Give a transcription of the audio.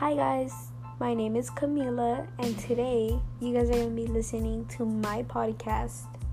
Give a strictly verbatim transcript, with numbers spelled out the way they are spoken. Hi guys, my name is Camila, and today you guys are going to be listening to my podcast.